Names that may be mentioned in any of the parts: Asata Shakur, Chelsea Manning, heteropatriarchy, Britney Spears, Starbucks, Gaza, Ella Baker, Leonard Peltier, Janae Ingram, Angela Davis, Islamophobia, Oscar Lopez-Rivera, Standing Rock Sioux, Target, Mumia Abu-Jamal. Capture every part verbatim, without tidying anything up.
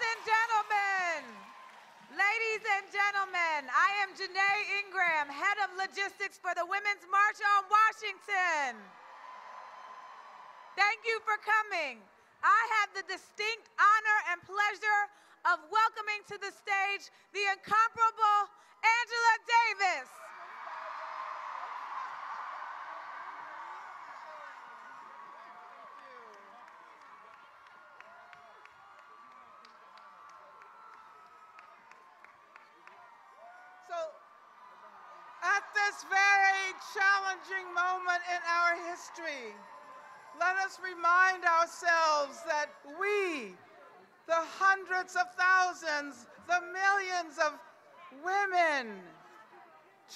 Ladies and gentlemen, ladies and gentlemen, I am Janae Ingram, head of logistics for the Women's March on Washington. Thank you for coming. I have the distinct honor and pleasure of welcoming to the stage the incomparable Angela Davis. This very challenging moment in our history, let us remind ourselves that we, the hundreds of thousands, the millions of women,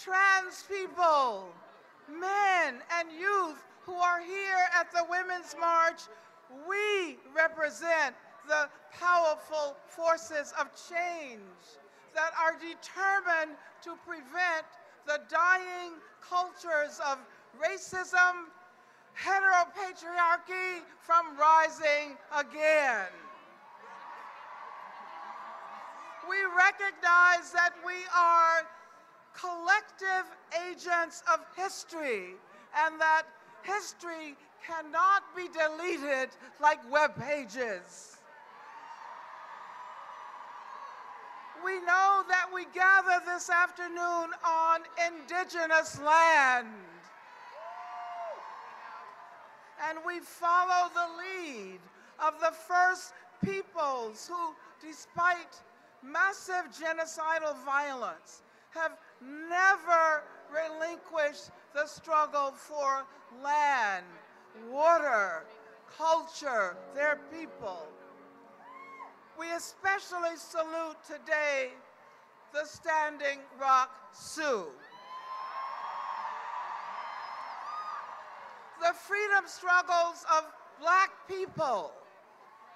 trans people, men, and youth who are here at the Women's March, we represent the powerful forces of change that are determined to prevent the dying cultures of racism, heteropatriarchy from rising again. We recognize that we are collective agents of history and that history cannot be deleted like web pages. We know that we gather this afternoon on indigenous land. And we follow the lead of the first peoples who, despite massive genocidal violence, have never relinquished the struggle for land, water, culture, their people. We especially salute today the Standing Rock Sioux. The freedom struggles of black people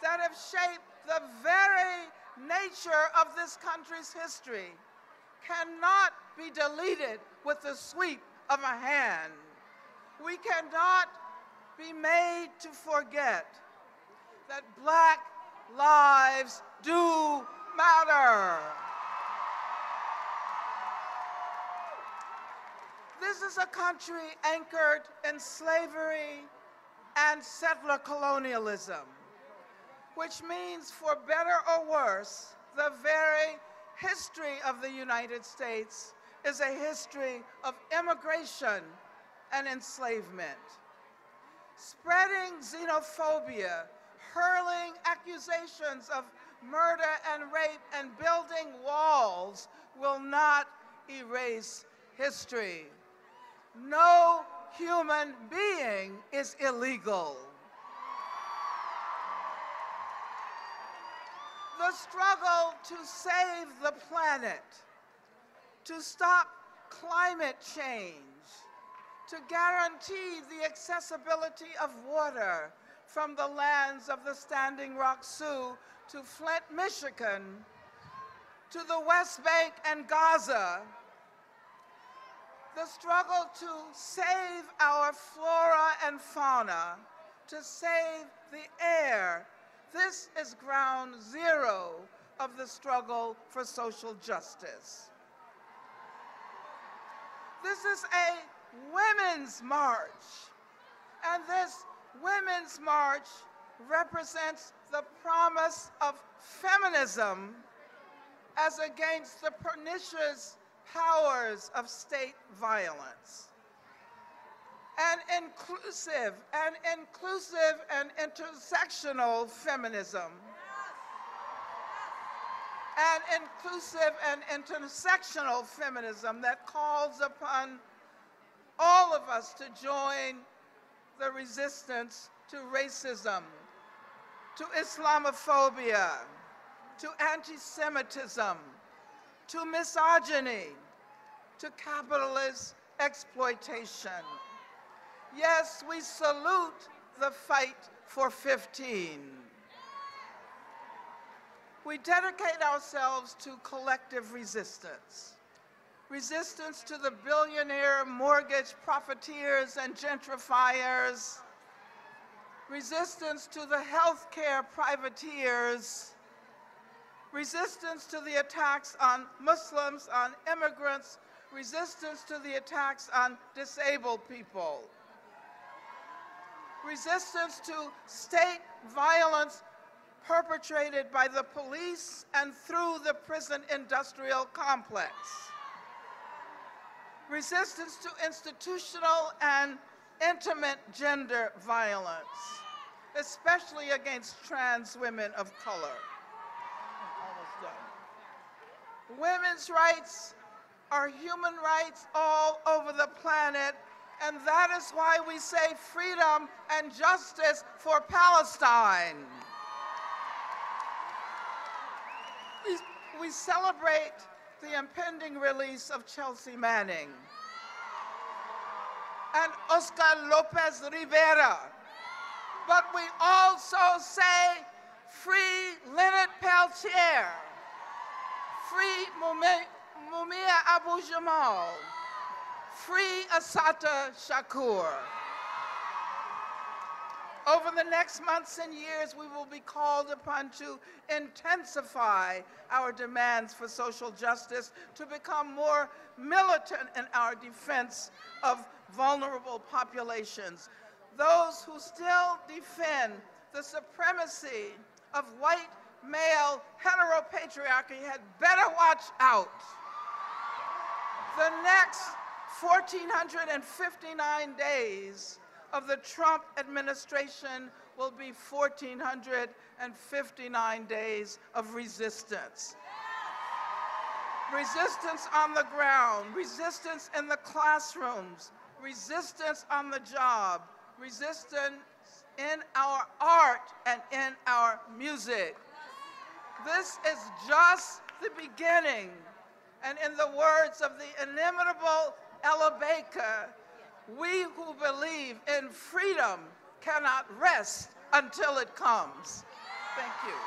that have shaped the very nature of this country's history cannot be deleted with the sweep of a hand. We cannot be made to forget that black lives do matter. This is a country anchored in slavery and settler colonialism, which means, for better or worse, the very history of the United States is a history of immigration and enslavement. Spreading xenophobia, hurling accusations of murder and rape and building walls will not erase history. No human being is illegal. The struggle to save the planet, to stop climate change, to guarantee the accessibility of water from the lands of the Standing Rock Sioux to Flint, Michigan, to the West Bank and Gaza. The struggle to save our flora and fauna, to save the air. This is ground zero of the struggle for social justice. This is a women's march, and this Women's March represents the promise of feminism as against the pernicious powers of state violence. An inclusive, an inclusive and intersectional feminism. An inclusive and intersectional feminism that calls upon all of us to join the resistance to racism, to Islamophobia, to anti-Semitism, to misogyny, to capitalist exploitation. Yes, we salute the fight for fifteen. We dedicate ourselves to collective resistance. Resistance to the billionaire mortgage profiteers and gentrifiers. Resistance to the healthcare privateers. resistance to the attacks on Muslims, on immigrants, resistance to the attacks on disabled people, resistance to state violence perpetrated by the police and through the prison industrial complex, resistance to institutional and intimate gender violence, especially against trans women of color. Almost done. Women's rights are human rights all over the planet, and that is why we say freedom and justice for Palestine. We, we celebrate the impending release of Chelsea Manning and Oscar Lopez-Rivera, but we also say free Leonard Peltier, free Mumia Abu-Jamal, free Asata Shakur. Over the next months and years, we will be called upon to intensify our demands for social justice, to become more militant in our defense of vulnerable populations, those who still defend the supremacy of white male heteropatriarchy had better watch out. The next one thousand four hundred fifty-nine days of the Trump administration will be one thousand four hundred fifty-nine days of resistance. Resistance on the ground, resistance in the classrooms, resistance on the job, resistance in our art and in our music. This is just the beginning. And in the words of the inimitable Ella Baker, we who believe in freedom cannot rest until it comes. Thank you.